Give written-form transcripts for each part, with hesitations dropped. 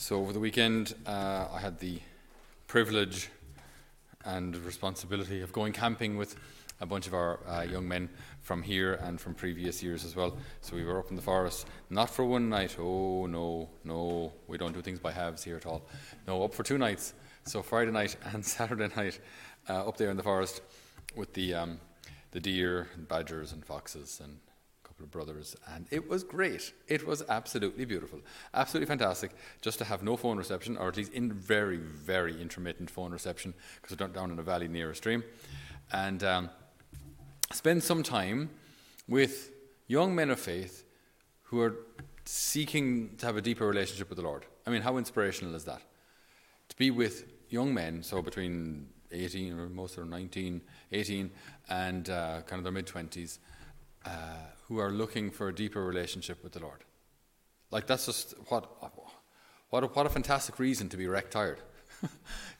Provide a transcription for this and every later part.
So over the weekend, I had the privilege and responsibility of going camping with a bunch of our young men from here and from previous years as well. So we were up in the forest, not for one night. Oh, no, we don't do things by halves here at all. No, up for two nights. So Friday night and Saturday night up there in the forest with the deer and badgers and foxes and brothers, and it was great. It was absolutely beautiful, absolutely fantastic, just to have no phone reception, or at least in very, very intermittent phone reception, because we're down in a valley near a stream, and spend some time with young men of faith who are seeking to have a deeper relationship with the Lord. I mean, how inspirational is that? To be with young men, so between 18, or most are 19, 18, and kind of their mid-20s, who are looking for a deeper relationship with the Lord. Like, that's just what a fantastic reason to be retired.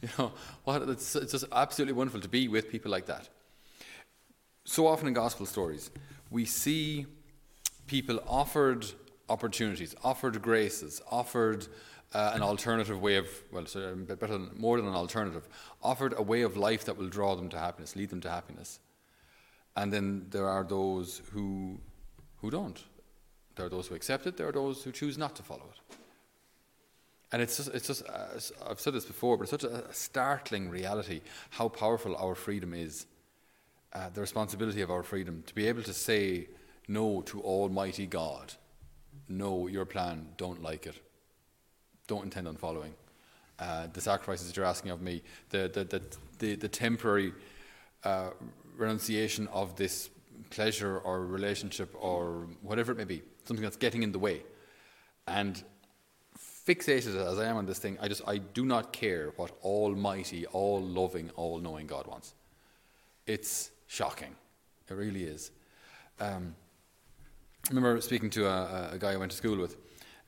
You know, it's just absolutely wonderful to be with people like that. So often in gospel stories, we see people offered opportunities, offered graces, offered an alternative way of, more than an alternative, offered a way of life that will draw them to happiness, lead them to happiness. And then there are those who don't. There are those who accept it. There are those who choose not to follow it. And it's just I've said this before, but it's such a startling reality how powerful our freedom is, the responsibility of our freedom, to be able to say no to Almighty God. No, your plan, don't like it. Don't intend on following. The sacrifices that you're asking of me, the temporary renunciation of this pleasure or relationship or whatever it may be, something that's getting in the way. And fixated as I am on this thing, I do not care what almighty, all-loving, all-knowing God wants. It's shocking. It really is. I remember speaking to a guy I went to school with,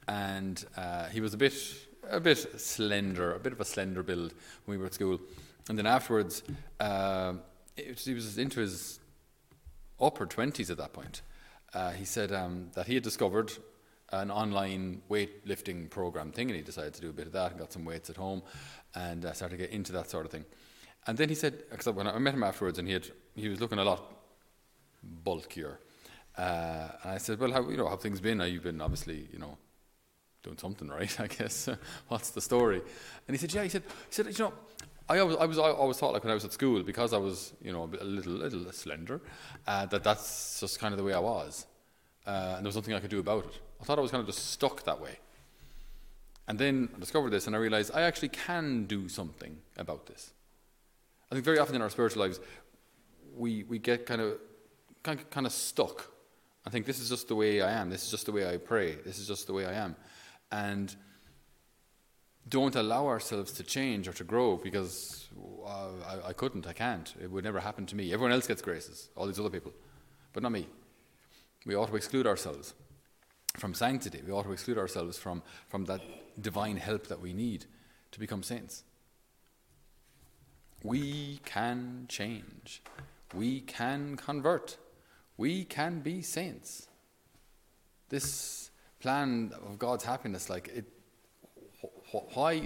and he was a bit slender, a bit of a slender build when we were at school. And then afterwards, he was into his upper 20s at that point. He said that he had discovered an online weightlifting program thing, and he decided to do a bit of that and got some weights at home and started to get into that sort of thing. And then he said, because when I met him afterwards, and he was looking a lot bulkier, and I said, well, how have things been? You've been obviously, doing something right, I guess. What's the story? And he said, yeah. He said, I always thought, like, when I was at school, because I was, a little slender, that's just kind of the way I was. And there was nothing I could do about it. I thought I was kind of just stuck that way. And then I discovered this, and I realized I actually can do something about this. I think very often in our spiritual lives, we get kind of stuck. I think this is just the way I am. This is just the way I pray. This is just the way I am. And don't allow ourselves to change or to grow, because I can't. It would never happen to me. Everyone else gets graces, all these other people, but not me. We ought to exclude ourselves from sanctity. We ought to exclude ourselves from that divine help that we need to become saints. We can change. We can convert. We can be saints. This plan of God's happiness, Why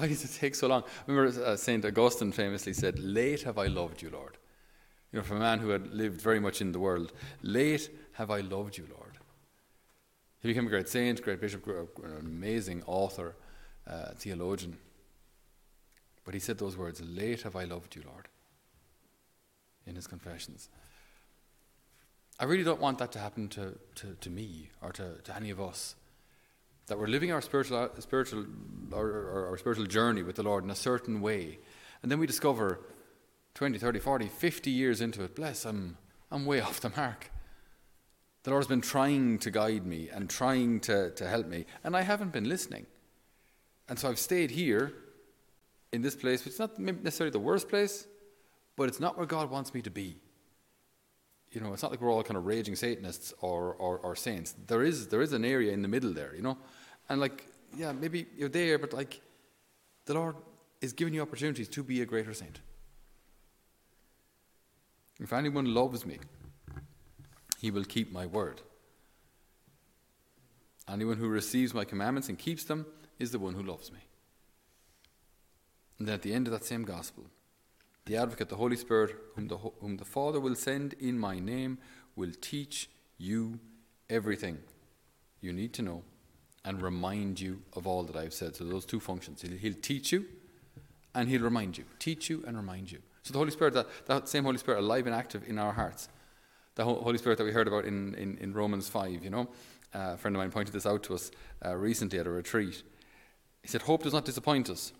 does it take so long? I remember St. Augustine famously said, "Late have I loved you, Lord." From a man who had lived very much in the world, "Late have I loved you, Lord." He became a great saint, great bishop, an amazing author, theologian. But he said those words, "Late have I loved you, Lord," in his confessions. I really don't want that to happen to me or to any of us. That we're living our spiritual journey with the Lord in a certain way, and then we discover 20, 30, 40, 50 years into it, bless, I'm way off the mark. The Lord's been trying to guide me and trying to help me, and I haven't been listening. And so I've stayed here in this place, which is not necessarily the worst place, but it's not where God wants me to be. It's not like we're all kind of raging Satanists or saints. There is an area in the middle there, and maybe you're there, but the Lord is giving you opportunities to be a greater saint. If anyone loves me, he will keep my word. Anyone who receives my commandments and keeps them, is the one who loves me. And then at the end of that same gospel, the advocate, the Holy Spirit, whom the Father will send in my name, will teach you everything you need to know and remind you of all that I've said. So those two functions. He'll teach you and he'll remind you. Teach you and remind you. So the Holy Spirit, that same Holy Spirit alive and active in our hearts. The Holy Spirit that we heard about in Romans 5, you know. A friend of mine pointed this out to us recently at a retreat. He said, hope does not disappoint us,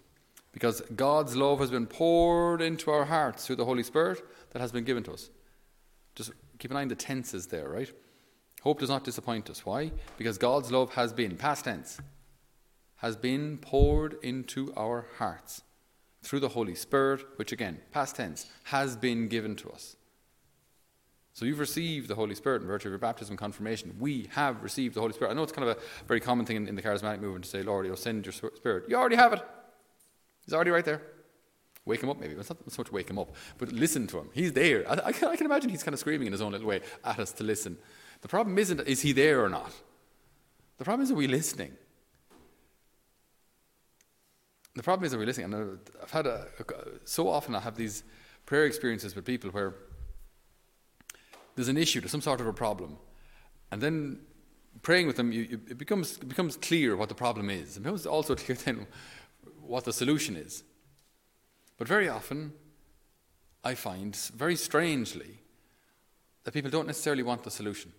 because God's love has been poured into our hearts through the Holy Spirit that has been given to us. Just keep an eye on the tenses there, right? Hope does not disappoint us. Why? Because God's love has been, past tense, has been poured into our hearts through the Holy Spirit, which again, past tense, has been given to us. So you've received the Holy Spirit in virtue of your baptism and confirmation. We have received the Holy Spirit. I know it's kind of a very common thing in the charismatic movement to say, Lord, you'll send your Spirit. You already have it. He's already right there. Wake him up, maybe. It's not so much wake him up, but listen to him. He's there. I can imagine he's kind of screaming in his own little way at us to listen. The problem isn't, is he there or not? The problem isn't, are we listening? The problem isn't, are we listening? And I've had so often I have these prayer experiences with people where there's an issue, there's some sort of a problem. And then praying with them, it becomes clear what the problem is. It becomes also clear then what the solution is. But very often, I find, very strangely, that people don't necessarily want the solution.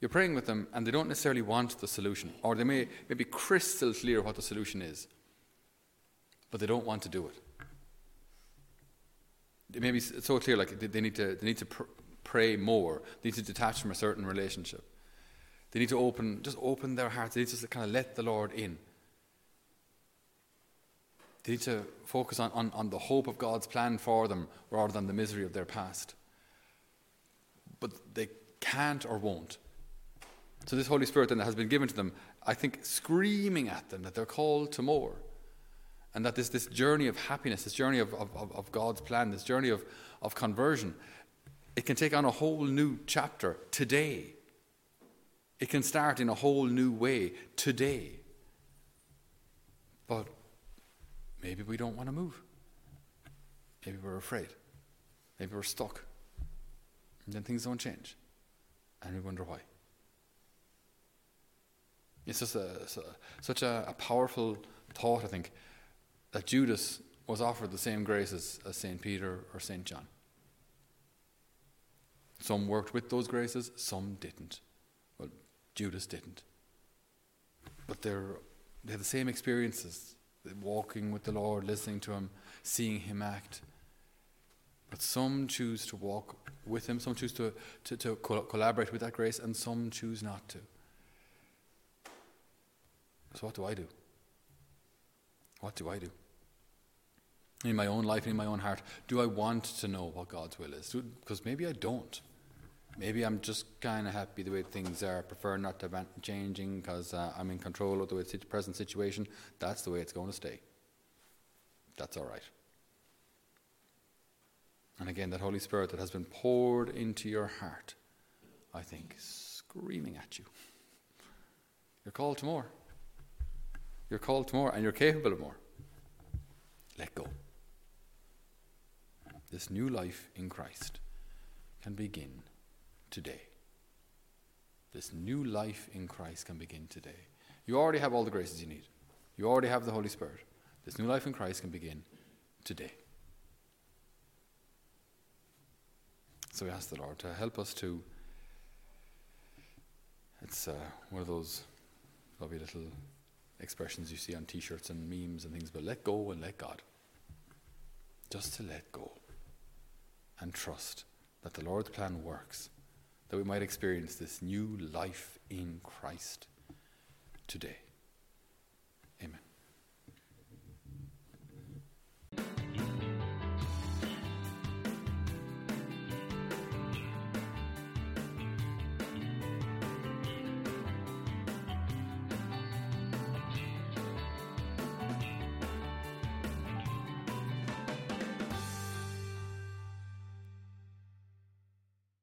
You're praying with them and they don't necessarily want the solution, or they may be crystal clear what the solution is, but they don't want to do it. It may be so clear, like they need to pray more. They need to detach from a certain relationship. They need to open their hearts. They need to just kind of let the Lord in. They need to focus on the hope of God's plan for them rather than the misery of their past. But they can't or won't. So this Holy Spirit then that has been given to them, I think, screaming at them that they're called to more. And that this journey of happiness, this journey of God's plan, this journey of conversion, it can take on a whole new chapter today. It can start in a whole new way today. But maybe we don't want to move. Maybe we're afraid. Maybe we're stuck. And then things don't change. And we wonder why. It's just such a powerful thought, I think, that Judas was offered the same grace as St. Peter or St. John. Some worked with those graces, some didn't. Well, Judas didn't. But they had the same experiences, walking with the Lord, listening to him, seeing him act. But some choose to walk with him, some choose to collaborate with that grace, and some choose not to. So what do I do? What do I do? In my own life and in my own heart, do I want to know what God's will is? Because maybe I don't. Maybe I'm just kind of happy the way things are. I prefer not to be changing because I'm in control of the present situation. That's the way it's going to stay. That's all right. And again, that Holy Spirit that has been poured into your heart, I think, screaming at you. You're called to more. You're called to more and you're capable of more. Let go. This new life in Christ can begin today. This new life in Christ can begin today. You already have all the graces you need. You already have the Holy Spirit. This new life in Christ can begin today. So we ask the Lord to help us to. It's one of those lovely little expressions you see on t-shirts and memes and things, but let go and let God. Just to let go and trust that the Lord's plan works, that we might experience this new life in Christ today. Amen.